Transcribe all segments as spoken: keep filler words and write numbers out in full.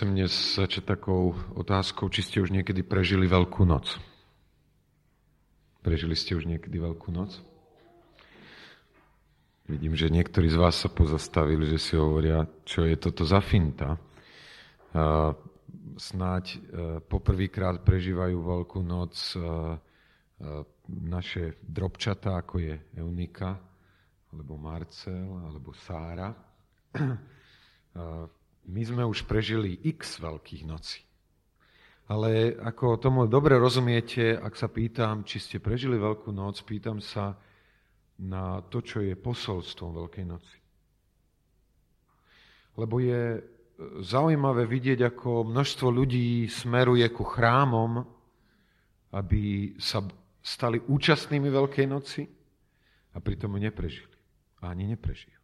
Chcem dnes začať takou otázkou, či ste už niekedy prežili Veľkú noc. Prežili ste už niekedy Veľkú noc? Vidím, že niektorí z vás sa pozastavili, že si hovoria, čo je toto za finta. Snáď poprvýkrát prežívajú Veľkú noc naše drobčatá, ako je Eunika, alebo Marcel, alebo Sára. My sme už prežili x veľkých nocí. Ale ako tomu dobre rozumiete, ak sa pýtam, či ste prežili Veľkú noc, pýtam sa na to, čo je posolstvom Veľkej noci. Lebo je zaujímavé vidieť, ako množstvo ľudí smeruje ku chrámom, aby sa stali účastnými Veľkej noci a pritom neprežili. A ani neprežijú.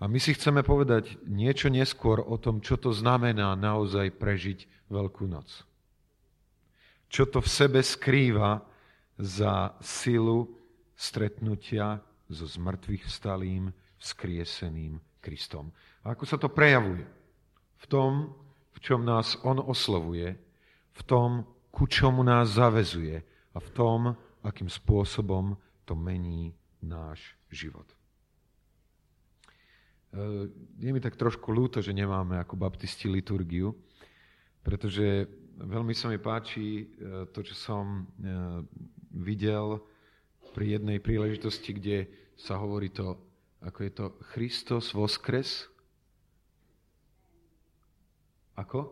A my si chceme povedať niečo neskôr o tom, čo to znamená naozaj prežiť Veľkú noc. Čo to v sebe skrýva za silu stretnutia so zmŕtvychvstalým, vzkrieseným Kristom. A ako sa to prejavuje? V tom, v čom nás on oslovuje, v tom, ku čomu nás zavezuje a v tom, akým spôsobom to mení náš život. Je mi tak trošku ľúto, že nemáme ako baptisti liturgiu, pretože veľmi sa mi páči to, čo som videl pri jednej príležitosti, kde sa hovorí to, ako je to Christos voskres. Ako?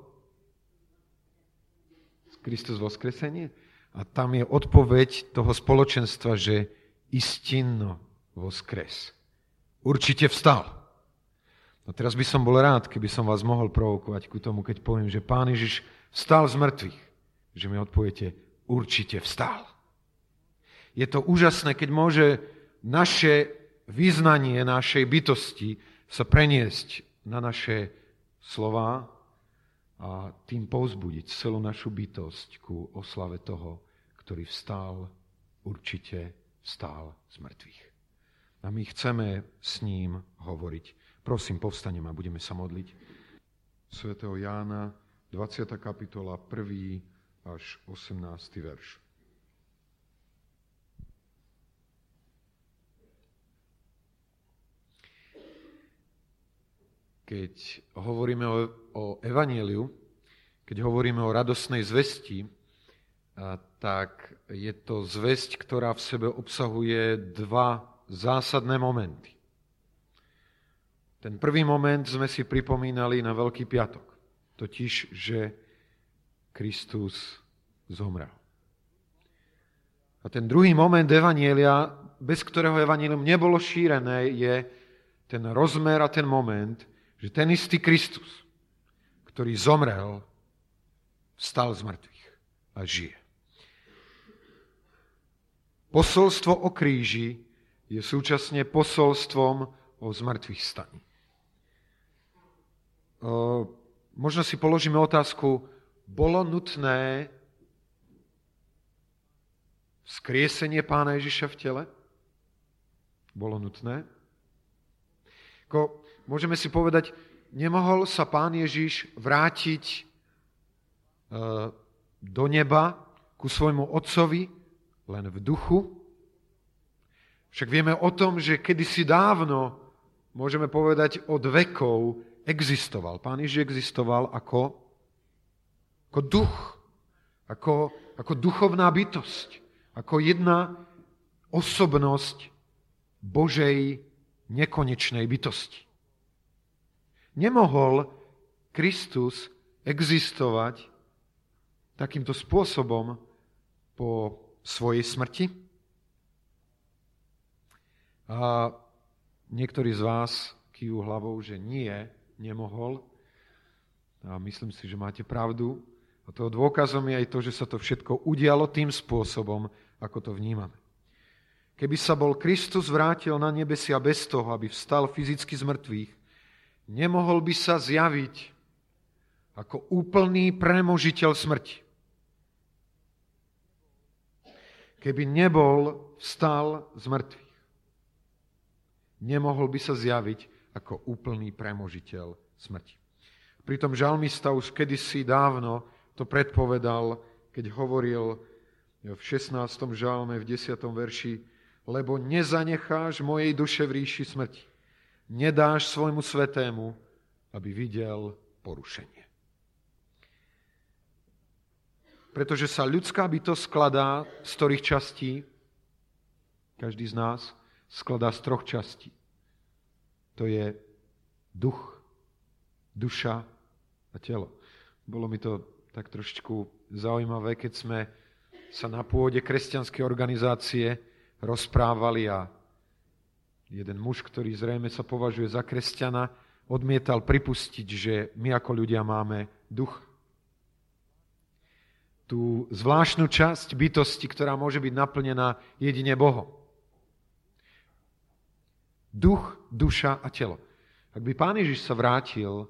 Kristus voskresenie. A tam je odpoveď toho spoločenstva, že istinno voskres. Určite vstal. A teraz by som bol rád, keby som vás mohol provokovať ku tomu, keď poviem, že Pán Ježiš vstal z mŕtvych. Že mi odpoviete, určite vstal. Je to úžasné, keď môže naše vyznanie našej bytosti sa preniesť na naše slová a tým povzbudiť celú našu bytosť ku oslave toho, ktorý vstal, určite vstal z mŕtvych. A my chceme s ním hovoriť. Prosím, povstanem a budeme sa modliť. Svätého Jána, dvadsiata kapitola, prvý až osemnásty verš. Keď hovoríme o, o evanjeliu, keď hovoríme o radosnej zvesti, a tak je to zvesť, ktorá v sebe obsahuje dva zásadné momenty. Ten prvý moment sme si pripomínali na Veľký piatok, totiž, že Kristus zomrel. A ten druhý moment evanjelia, bez ktorého evanjelium nebolo šírené, je ten rozmer a ten moment, že ten istý Kristus, ktorý zomrel, vstal z mŕtvych a žije. Posolstvo o kríži je súčasne posolstvom o zmŕtvych staní. Možno si položíme otázku, bolo nutné vzkriesenie Pána Ježiša v tele? Bolo nutné? Ko, môžeme si povedať, nemohol sa Pán Ježiš vrátiť e, do neba ku svojmu otcovi len v duchu? Však vieme o tom, že kedysi dávno, môžeme povedať, od vekov existoval. Pán Ježiš existoval ako, ako duch, ako, ako duchovná bytosť, ako jedna osobnosť Božej nekonečnej bytosti. Nemohol Kristus existovať takýmto spôsobom po svojej smrti? A niektorí z vás kývajú hlavou, že nie, nemohol. A myslím si, že máte pravdu. A toho dôkazom je aj to, že sa to všetko udialo tým spôsobom, ako to vnímame. Keby sa bol Kristus vrátil na nebesia bez toho, aby vstal fyzicky z mŕtvych, nemohol by sa zjaviť ako úplný premožiteľ smrti. Keby nebol vstal z mŕtvych, nemohol by sa zjaviť ako úplný premožiteľ smrti. Pritom žalmista už kedysi dávno to predpovedal, keď hovoril v šestnástom žalme v desiatom verši: lebo nezanecháš mojej duše v ríši smrti, nedáš svojmu svätému, aby videl porušenie. Pretože sa ľudská bytosť skladá z ktorých častí? Každý z nás skladá z troch častí. To je duch, duša a telo. Bolo mi to tak trošičku zaujímavé, keď sme sa na pôde kresťanskej organizácie rozprávali a jeden muž, ktorý zrejme sa považuje za kresťana, odmietal pripustiť, že my ako ľudia máme duch. Tú zvláštnu časť bytosti, ktorá môže byť naplnená jedine Bohom. Duch, duša a telo. Ak by Pán Ježiš sa vrátil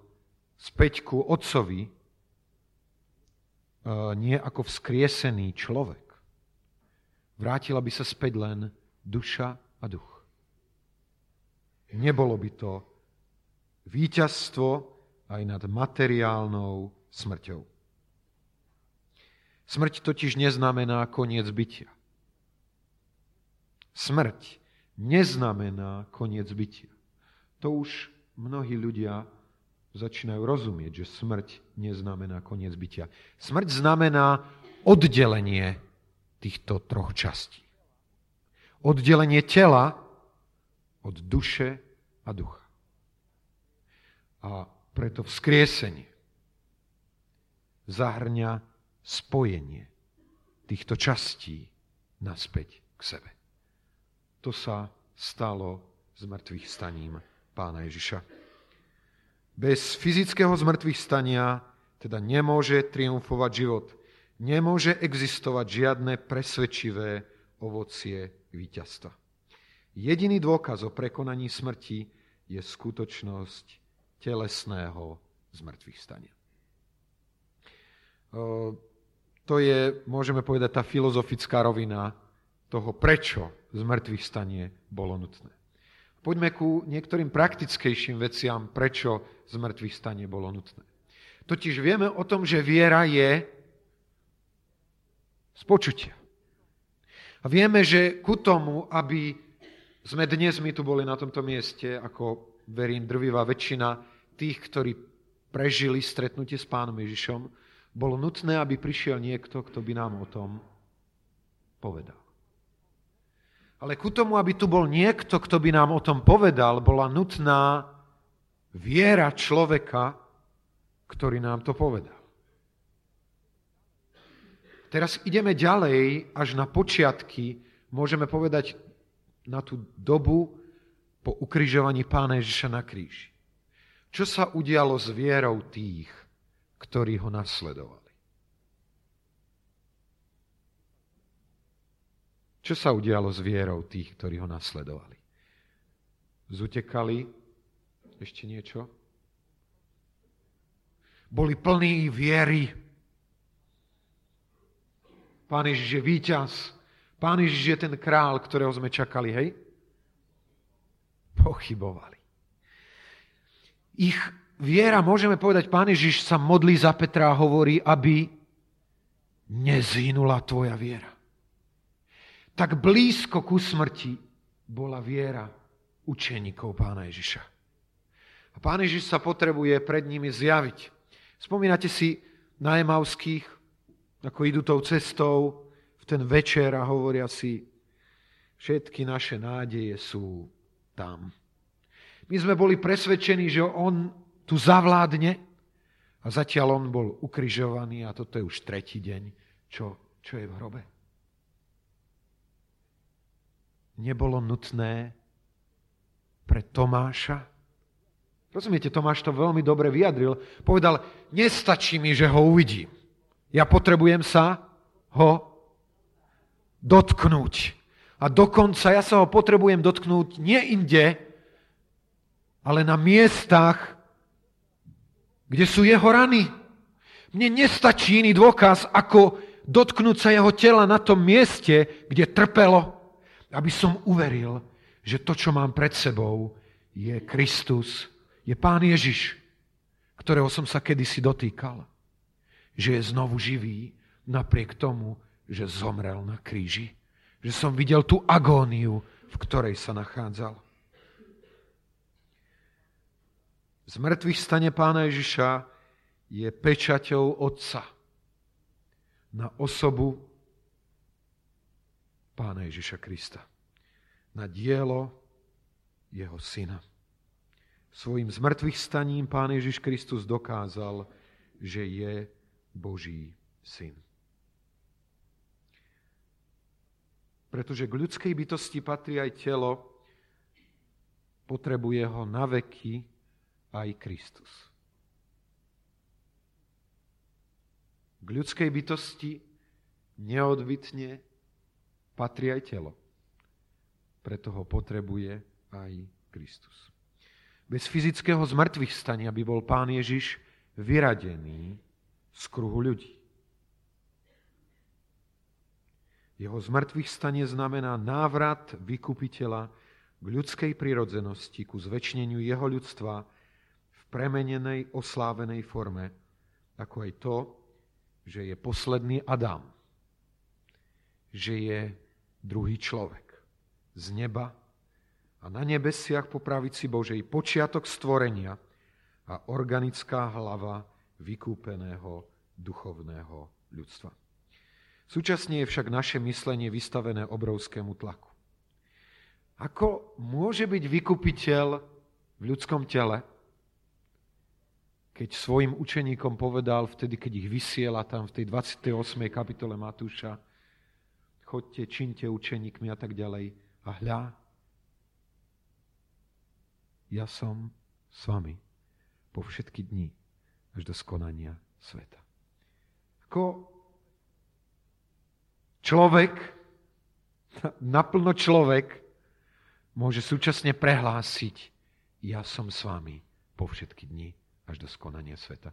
späť ku Otcovi, nie ako vzkriesený človek, vrátila by sa späť len duša a duch. Nebolo by to víťazstvo aj nad materiálnou smrťou. Smrť totiž neznamená koniec bytia. Smrť neznamená koniec bytia. To už mnohí ľudia začínajú rozumieť, že smrť neznamená koniec bytia. Smrť znamená oddelenie týchto troch častí. Oddelenie tela od duše a ducha. A preto vzkriesenie zahrňa spojenie týchto častí naspäť k sebe. To sa stalo zmŕtvych staním Pána Ježiša. Bez fyzického zmŕtvych stania teda nemôže triumfovať život. Nemôže existovať žiadne presvedčivé ovocie víťazstva. Jediný dôkaz o prekonaní smrti je skutočnosť telesného zmŕtvych stania. To je, môžeme povedať, tá filozofická rovina toho, prečo zmŕtvychstanie bolo nutné. Poďme ku niektorým praktickejším veciam, prečo zmŕtvychstanie bolo nutné. Totiž vieme o tom, že viera je z počutia. A vieme, že ku tomu, aby sme dnes my tu boli na tomto mieste, ako verím drvivá väčšina tých, ktorí prežili stretnutie s Pánom Ježišom, bolo nutné, aby prišiel niekto, kto by nám o tom povedal. Ale ku tomu, aby tu bol niekto, kto by nám o tom povedal, bola nutná viera človeka, ktorý nám to povedal. Teraz ideme ďalej, až na počiatky, môžeme povedať na tú dobu po ukrižovaní Pána Ježiša na kríži. Čo sa udialo s vierou tých, ktorí ho nasledovali? Čo sa udialo s vierou tých, ktorí ho nasledovali? Zutekali? Ešte niečo? Boli plní viery. Pán Ježiš je víťaz. Pán Ježiš je ten král, ktorého sme čakali, hej? Pochybovali. Ich viera, môžeme povedať, Pán Ježiš sa modlí za Petra a hovorí, aby nezhynula tvoja viera. Tak blízko ku smrti bola viera učeníkov Pána Ježiša. A Pán Ježiš sa potrebuje pred nimi zjaviť. Spomínate si na Emauských, ako idú tou cestou v ten večer a hovoria si, všetky naše nádeje sú tam. My sme boli presvedčení, že on tu zavládne, a zatiaľ on bol ukrižovaný a toto je už tretí deň, čo, čo je v hrobe. Nebolo nutné pre Tomáša. Rozumiete, Tomáš to veľmi dobre vyjadril. Povedal, nestačí mi, že ho uvidím. Ja potrebujem sa ho dotknúť. A dokonca ja sa ho potrebujem dotknúť nie inde, ale na miestach, kde sú jeho rany. Mne nestačí iný dôkaz, ako dotknúť sa jeho tela na tom mieste, kde trpelo, aby som uveril, že to, čo mám pred sebou, je Kristus, je Pán Ježiš, ktorého som sa kedysi dotýkal, že je znovu živý napriek tomu, že zomrel na kríži, že som videl tú agóniu, v ktorej sa nachádzal. Zmrtvých stane Pána Ježiša je pečaťou Otca na osobu Pána Ježiša Krista, na dielo jeho Syna. Svojím zmrtvých staním Pán Ježiš Kristus dokázal, že je Boží Syn. Pretože k ľudskej bytosti patrí aj telo, potrebuje ho naveky aj Kristus. K ľudskej bytosti neodbytne patrí aj telo. Preto ho potrebuje aj Kristus. Bez fyzického zmŕtvychvstania by bol Pán Ježiš vyradený z kruhu ľudí. Jeho zmŕtvychvstanie znamená návrat vykupiteľa k ľudskej prirodzenosti, ku zvečneniu jeho ľudstva premenenej, oslávenej forme, ako aj to, že je posledný Adam, že je druhý človek z neba a na nebesiach po pravici Božej počiatok stvorenia a organická hlava vykúpeného duchovného ľudstva. Súčasne je však naše myslenie vystavené obrovskému tlaku. Ako môže byť vykupiteľ v ľudskom tele, keď svojim učeníkom povedal, vtedy, keď ich vysiela tam v tej dvadsiatej ôsmej kapitole Matúša, chodte, čiňte učeníkmi a tak ďalej. A hľa, ja som s vami po všetky dni až do skonania sveta. Ako človek, naplno človek, môže súčasne prehlásiť, ja som s vami po všetky dni až do skonania sveta.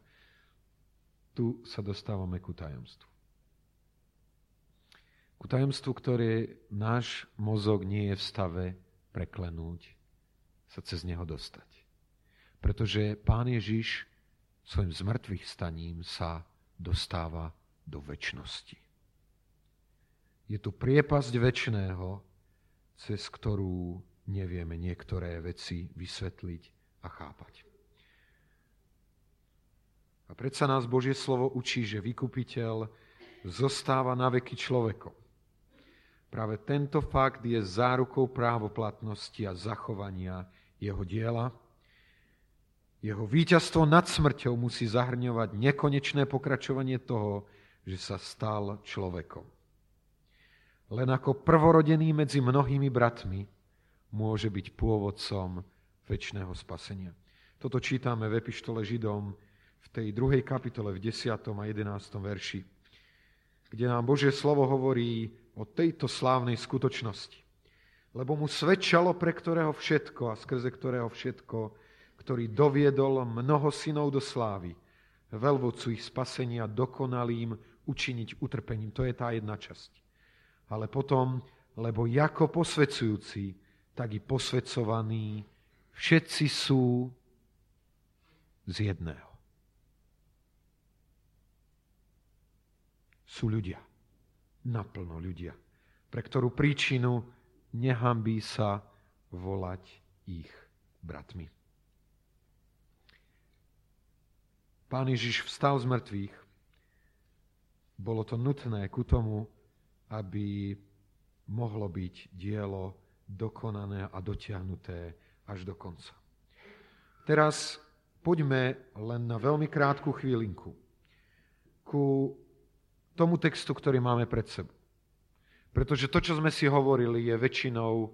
Tu sa dostávame ku tajomstvu. Ku tajomstvu, ktoré náš mozog nie je v stave preklenúť, sa cez neho dostať. Pretože Pán Ježiš svojim zmrtvých staním sa dostáva do večnosti. Je tu priepasť večného, cez ktorú nevieme niektoré veci vysvetliť a chápať. A predsa nás Božie slovo učí, že vykupiteľ zostáva na veky človekom. Práve tento fakt je zárukou právoplatnosti a zachovania jeho diela. Jeho víťazstvo nad smrťou musí zahrňovať nekonečné pokračovanie toho, že sa stal človekom. Len ako prvorodený medzi mnohými bratmi môže byť pôvodcom večného spasenia. Toto čítame v epištole Židom, v tej druhej kapitole, v desiatom a jedenástom verši, kde nám Božie slovo hovorí o tejto slávnej skutočnosti. Lebo mu svedčalo, pre ktorého všetko a skrze ktorého všetko, ktorý doviedol mnoho synov do slávy, veľvocu ich spasenia dokonalým učiniť utrpením. To je tá jedna časť. Ale potom, lebo ako posvedzujúci, tak i posvedzovaní, všetci sú z jedného. Sú ľudia, naplno ľudia, pre ktorú príčinu nehanbí sa volať ich bratmi. Pán Ježiš vstal z mŕtvych. Bolo to nutné ku tomu, aby mohlo byť dielo dokonané a dotiahnuté až do konca. Teraz poďme len na veľmi krátku chvílinku ku tomu textu, ktorý máme pred sebou. Pretože to, čo sme si hovorili, je väčšinou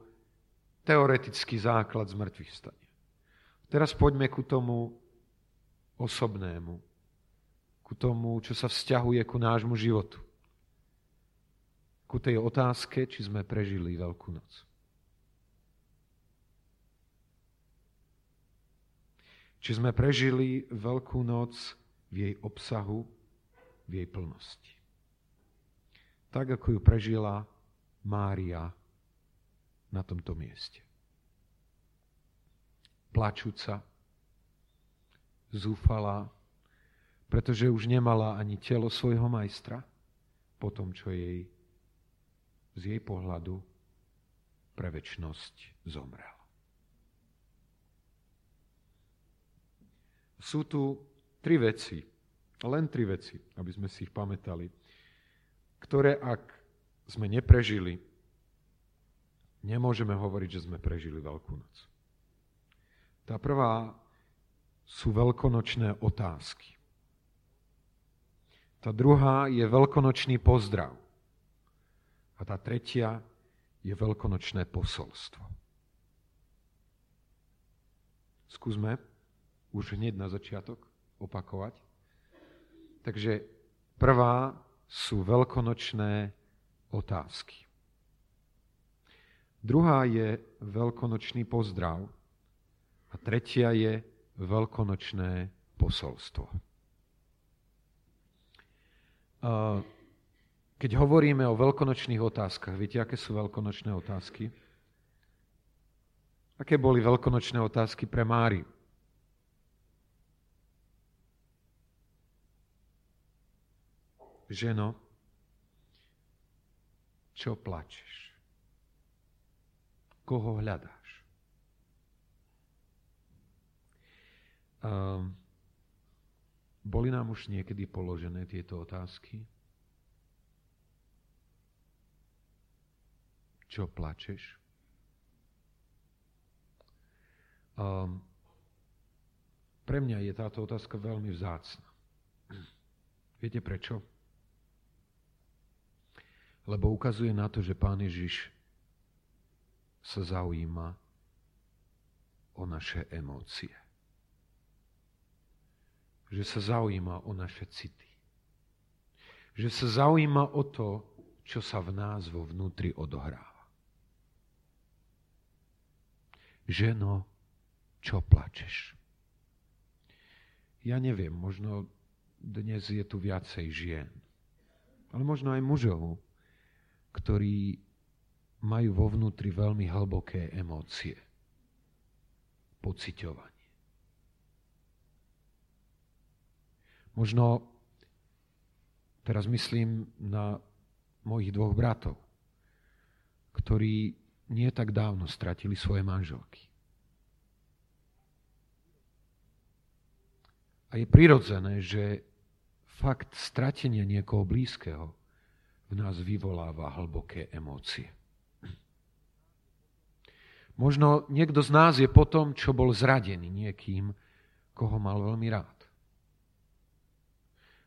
teoretický základ zmŕtvychvstania. Teraz poďme ku tomu osobnému, ku tomu, čo sa vzťahuje ku nášmu životu. Ku tej otázke, či sme prežili Veľkú noc. Či sme prežili Veľkú noc v jej obsahu, v jej plnosti. Tak, ako ju prežila Mária na tomto mieste. Plačúca, zúfala, pretože už nemala ani telo svojho majstra, po tom, čo jej z jej pohľadu pre večnosť zomrel. Sú tu tri veci, len tri veci, aby sme si ich pamätali, ktoré ak sme neprežili, nemôžeme hovoriť, že sme prežili Veľkú noc. Tá prvá sú veľkonočné otázky. Tá druhá je veľkonočný pozdrav. A tá tretia je veľkonočné posolstvo. Skúsme už hneď na začiatok opakovať. Takže prvá sú veľkonočné otázky. Druhá je veľkonočný pozdrav a tretia je veľkonočné posolstvo. Keď hovoríme o veľkonočných otázkach, viete, aké sú veľkonočné otázky? Aké boli veľkonočné otázky pre Máriu? Ženo, čo plačeš? Koho hľadáš? Um, boli nám už niekedy položené tieto otázky? Čo plačeš? Um, pre mňa je táto otázka veľmi vzácna. Viete prečo? Lebo ukazuje na to, že Pán Ježiš sa zaujíma o naše emócie. Že sa zaujíma o naše city. Že sa zaujíma o to, čo sa v nás vo vnútri odohráva. Ženo, čo plačeš? Ja neviem, možno dnes je tu viacej žien, ale možno aj mužov, ktorí majú vo vnútri veľmi hlboké emócie, pociťovanie. Možno, teraz myslím na mojich dvoch bratov, ktorí nie tak dávno stratili svoje manželky. A je prirodzené, že fakt stratenia niekoho blízkeho v nás vyvoláva hlboké emócie. Možno niekto z nás je po tom, čo bol zradený niekým, koho mal veľmi rád.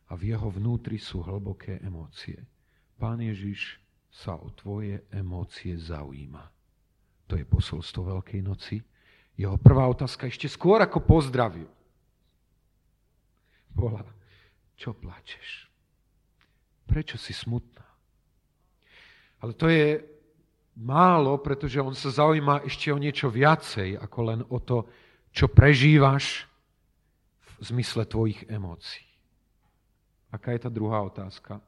A v jeho vnútri sú hlboké emócie. Pán Ježiš sa o tvoje emócie zaujíma. To je posolstvo Veľkej noci. Jeho prvá otázka ešte skôr ako pozdravil bola, čo plačeš? Prečo si smutná? Ale to je málo, pretože on sa zaujíma ešte o niečo viacej, ako len o to, čo prežívaš v zmysle tvojich emócií. Aká je tá druhá otázka?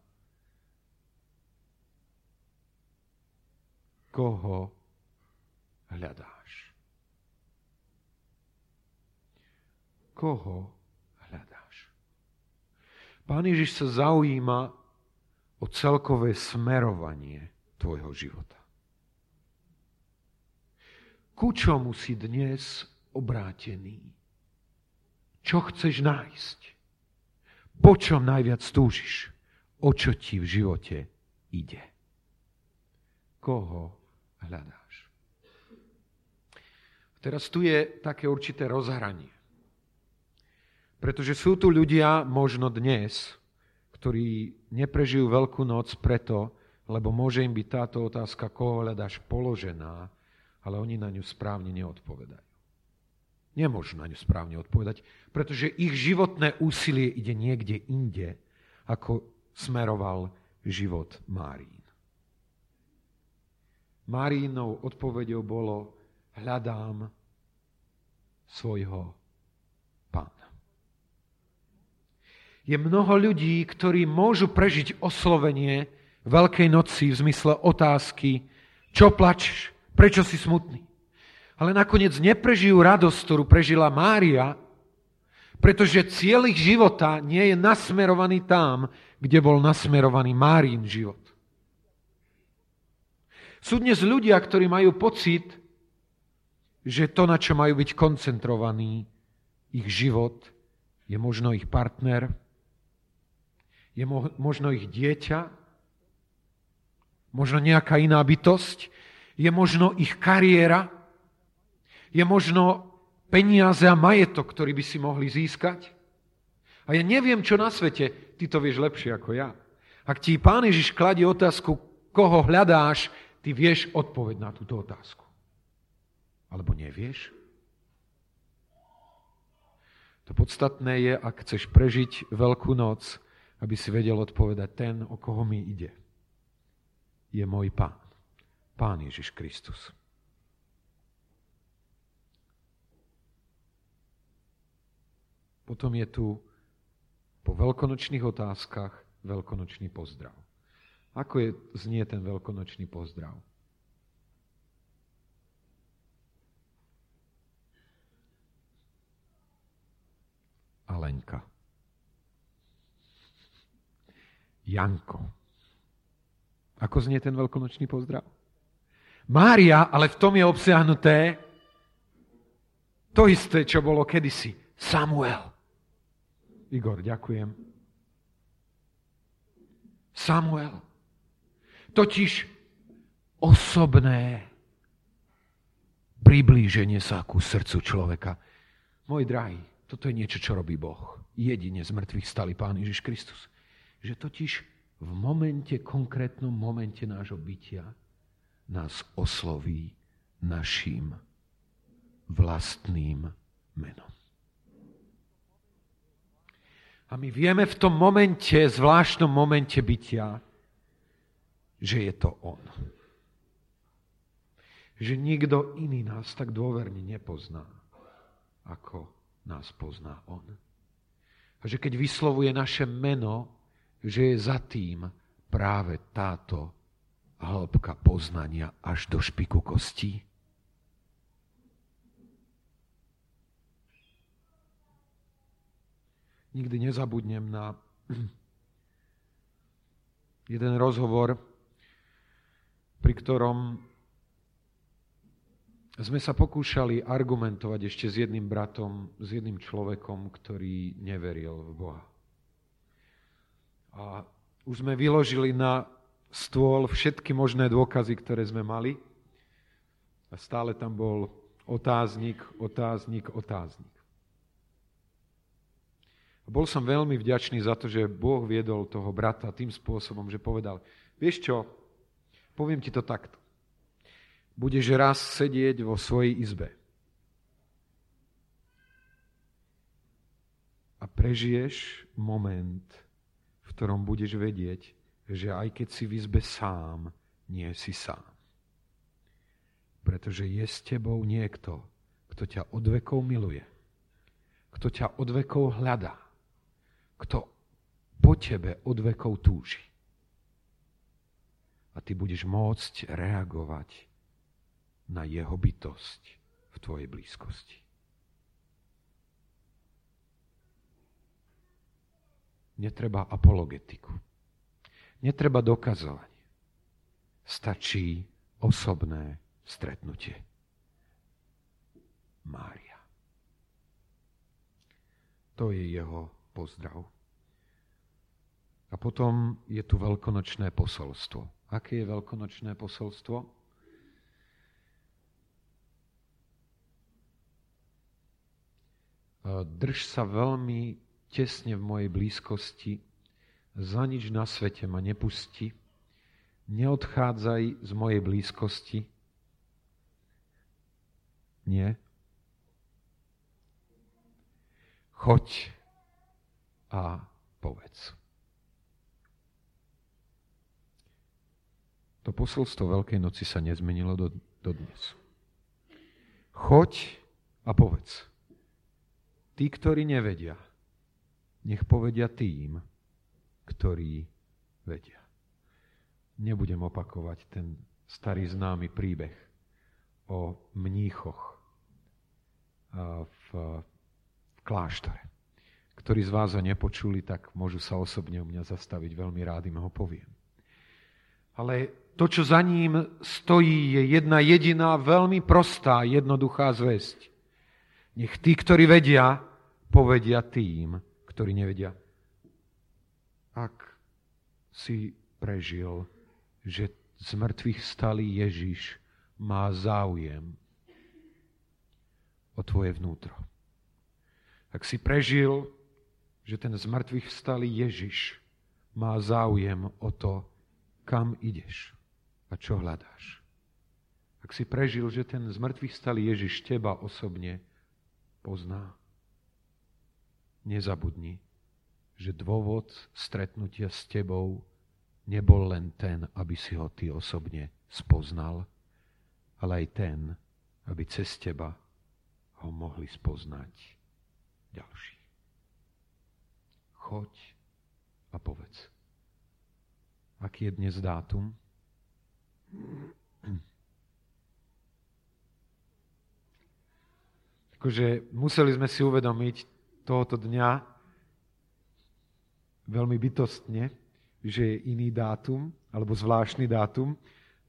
Koho hľadáš? Koho hľadáš? Pán Ježiš sa zaujíma o celkové smerovanie tvojho života. Ku čomu si dnes obrátený? Čo chceš nájsť? Po čom najviac túžiš? O čo ti v živote ide? Koho hľadáš? Teraz tu je také určité rozhranie. Pretože sú tu ľudia možno dnes, ktorí neprežijú Veľkú noc preto, lebo môže im byť táto otázka, koho hľadáš, položená, ale oni na ňu správne neodpovedajú. Nemôžu na ňu správne odpovedať, pretože ich životné úsilie ide niekde inde, ako smeroval život Márín. Márínou odpoveďou bolo, hľadám svojho Pána. Je mnoho ľudí, ktorí môžu prežiť oslovenie Veľkej noci v zmysle otázky, čo plačeš? Prečo si smutný? Ale nakoniec neprežijú radosť, ktorú prežila Mária, Pretože cieľ ich života nie je nasmerovaný tam, kde bol nasmerovaný Márin život. Sú dnes ľudia, ktorí majú pocit, že to, na čo majú byť koncentrovaní, ich život, je možno ich partner, je mo- možno ich dieťa, možno nejaká iná bytosť, je možno ich kariéra, je možno peniaze a majetok, ktorý by si mohli získať. A ja neviem, čo na svete, ty to vieš lepšie ako ja. Ak ti Pán Ježiš kladie otázku, koho hľadáš, ty vieš odpoveď na túto otázku. Alebo nevieš? To podstatné je, ak chceš prežiť Veľkú noc, aby si vedel odpovedať ten, o koho mi ide. Je môj Pán. Pán Ježiš Kristus. Potom je tu po veľkonočných otázkach veľkonočný pozdrav. Ako je, znie ten veľkonočný pozdrav? Alenka. Janko. Ako znie ten veľkonočný pozdrav? Mária, ale v tom je obsiahnuté to isté, čo bolo kedysi. Samuel. Igor, ďakujem. Samuel. Totiž osobné priblíženie sa ku srdcu človeka. Môj drahý, toto je niečo, čo robí Boh. Jedine z mŕtvych stal Pán Ježiš Kristus. Že totiž v momente, konkrétnom momente nášho bytia nás osloví naším vlastným menom. A my vieme v tom momente, zvláštnom momente bytia, že je to On. Že nikto iný nás tak dôverne nepozná, ako nás pozná On. A že keď vyslovuje naše meno, že je za tým práve táto hĺbka poznania až do špiku kostí. Nikdy nezabudnem na jeden rozhovor, pri ktorom sme sa pokúšali argumentovať ešte s jedným bratom, s jedným človekom, ktorý neveril v Boha. A už sme vyložili na stôl všetky možné dôkazy, ktoré sme mali. A stále tam bol otáznik, otáznik, otáznik. Bol som veľmi vďačný za to, že Boh viedol toho brata tým spôsobom, že povedal, vieš čo, poviem ti to takto. Budeš raz sedieť vo svojej izbe. A prežiješ moment, v ktorom budeš vedieť, že aj keď si v izbe sám, nie si sám. Pretože je s tebou niekto, kto ťa od vekov miluje. Kto ťa od vekov hľadá. Kto po tebe od vekov túži. A ty budeš môcť reagovať na jeho bytosť v tvojej blízkosti. Netreba apologetiku. Netreba dokazovanie. Stačí osobné stretnutie. Mária. To je jeho pozdrav. A potom je tu veľkonočné posolstvo. Aké je veľkonočné posolstvo? Drž sa veľmi tesne v mojej blízkosti, za nič na svete ma nepusti, neodchádzaj z mojej blízkosti. Nie. Choď a povedz. To posolstvo Veľkej noci sa nezmenilo do, do dnes. Choď a povedz. Tí, ktorí nevedia, nech povedia tým, ktorí vedia. Nebudem opakovať ten starý známy príbeh o mníchoch v kláštore. ktorí z vás ho nepočuli, tak môžu sa osobne u mňa zastaviť. Veľmi rád im ho poviem. Ale to, čo za ním stojí, je jedna jediná, veľmi prostá, jednoduchá zvesť. Nech tí, ktorí vedia, povedia tým, ktorí nevedia. Ak si prežil, že z mŕtvych stalý Ježiš má záujem o tvoje vnútro. Ak si prežil, že ten z mŕtvych vstalý Ježiš má záujem o to, kam ideš a čo hľadáš. Ak si prežil, že ten z mŕtvych vstalý Ježiš teba osobne pozná, nezabudni, že dôvod stretnutia s tebou nebol len ten, aby si ho ty osobne spoznal, ale aj ten, aby cez teba ho mohli spoznať ďalší. Choď a povedz. Aký je dnes dátum? Takže museli sme si uvedomiť tohoto dňa veľmi bytostne, že je iný dátum, alebo zvláštny dátum.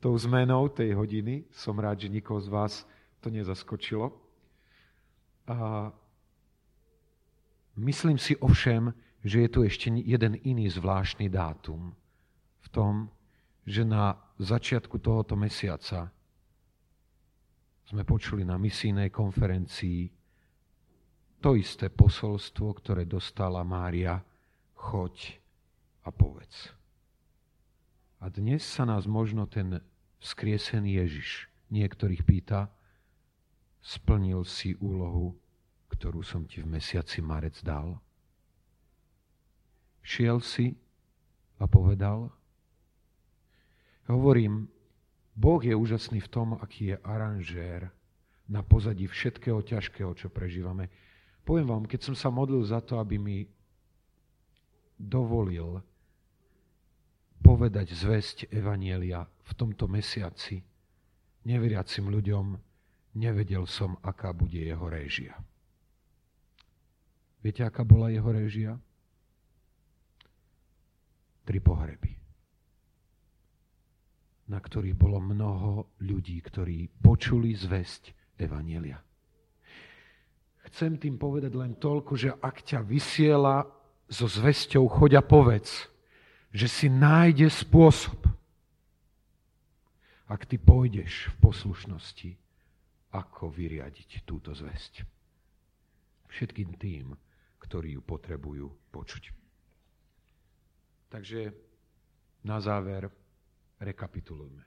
Tou zmenou tej hodiny, som rád, že nikoho z vás to nezaskočilo. A myslím si ovšem, že je tu ešte jeden iný zvláštny dátum v tom, že na začiatku tohoto mesiaca sme počuli na misijnej konferencii to isté posolstvo, ktoré dostala Mária: choď a povedz. A dnes sa nás možno ten vzkriesený Ježiš niektorých pýta: splnil si úlohu, ktorú som ti v mesiaci marec dal? Šiel si a povedal? Hovorím, Boh je úžasný v tom, aký je aranžér na pozadí všetkého ťažkého, čo prežívame. Poviem vám, keď som sa modlil za to, aby mi dovolil povedať zvesť Evanjelia v tomto mesiaci neveriacim ľuďom, nevedel som, aká bude jeho réžia. Viete, aká bola jeho réžia? Tri pohreby, na ktorých bolo mnoho ľudí, ktorí počuli zvesť Evanjelia. Chcem tým povedať len toľko, že ak ťa vysiela so zvesťou choď a povedz, že si nájde spôsob, ak ty pôjdeš v poslušnosti, ako vyriadiť túto zvesť všetkým tým, ktorí ju potrebujú počuť. Takže na záver rekapitulujme.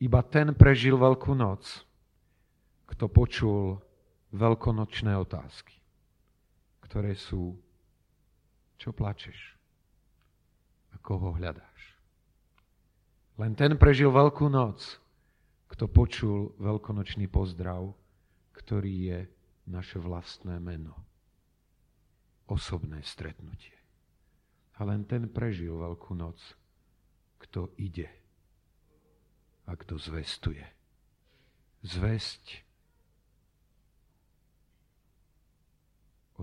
Iba ten prežil Veľkú noc, kto počul veľkonočné otázky, ktoré sú: čo plačeš a koho hľadáš. Len ten prežil Veľkú noc, kto počul veľkonočný pozdrav, ktorý je naše vlastné meno, osobné stretnutie. A len ten prežil Veľkú noc, kto ide a kto zvestuje. Zvesť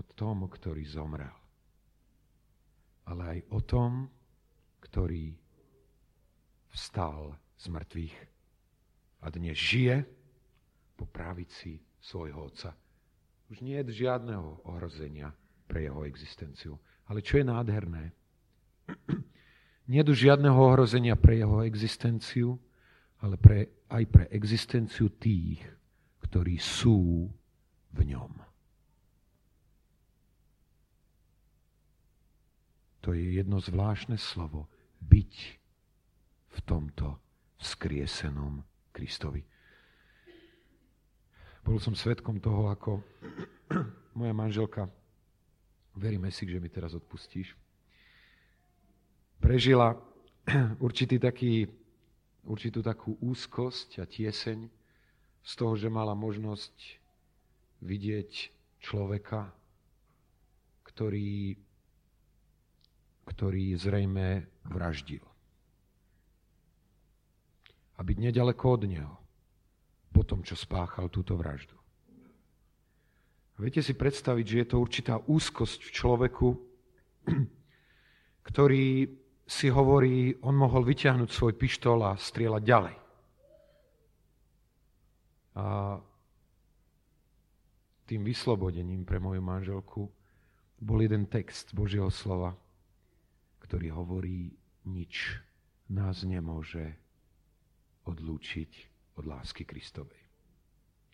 o tom, ktorý zomrel, ale aj o tom, ktorý vstal z mŕtvych a dnes žije po pravici svojho Otca. Už nie je žiadneho ohrozenia pre jeho existenciu. Ale čo je nádherné? Nie je žiadneho ohrozenia pre jeho existenciu, ale pre, aj pre existenciu tých, ktorí sú v ňom. To je jedno zvláštne slovo, byť v tomto vzkriesenom Kristovi. Bol som svedkom toho, ako moja manželka, veríme si, že mi teraz odpustíš, prežila určitý taký, určitú takú úzkosť a tieseň z toho, že mala možnosť vidieť človeka, ktorý ktorý zrejme vraždil. A byť nedaleko od neho po tom, čo spáchal túto vraždu. A viete si predstaviť, že je to určitá úzkosť v človeku, ktorý si hovorí, on mohol vyťahnuť svoj pištol a strieľať ďalej. A tým vyslobodením pre moju manželku bol jeden text Božieho slova, ktorý hovorí, nič nás nemôže odlúčiť od lásky Kristovej.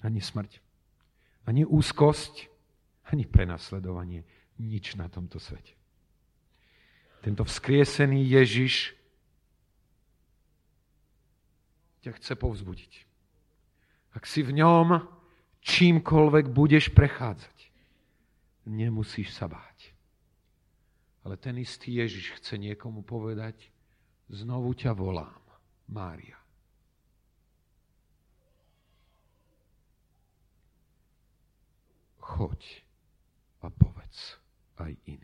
Ani smrť, ani úzkosť, ani prenasledovanie, nič na tomto svete. Tento vzkriesený Ježiš ťa chce povzbudiť. Ak si v ňom čímkoľvek budeš prechádzať, nemusíš sa báť. Ale ten istý Ježiš chce niekomu povedať, znovu ťa volám, Mária. Choď a povedz aj iným.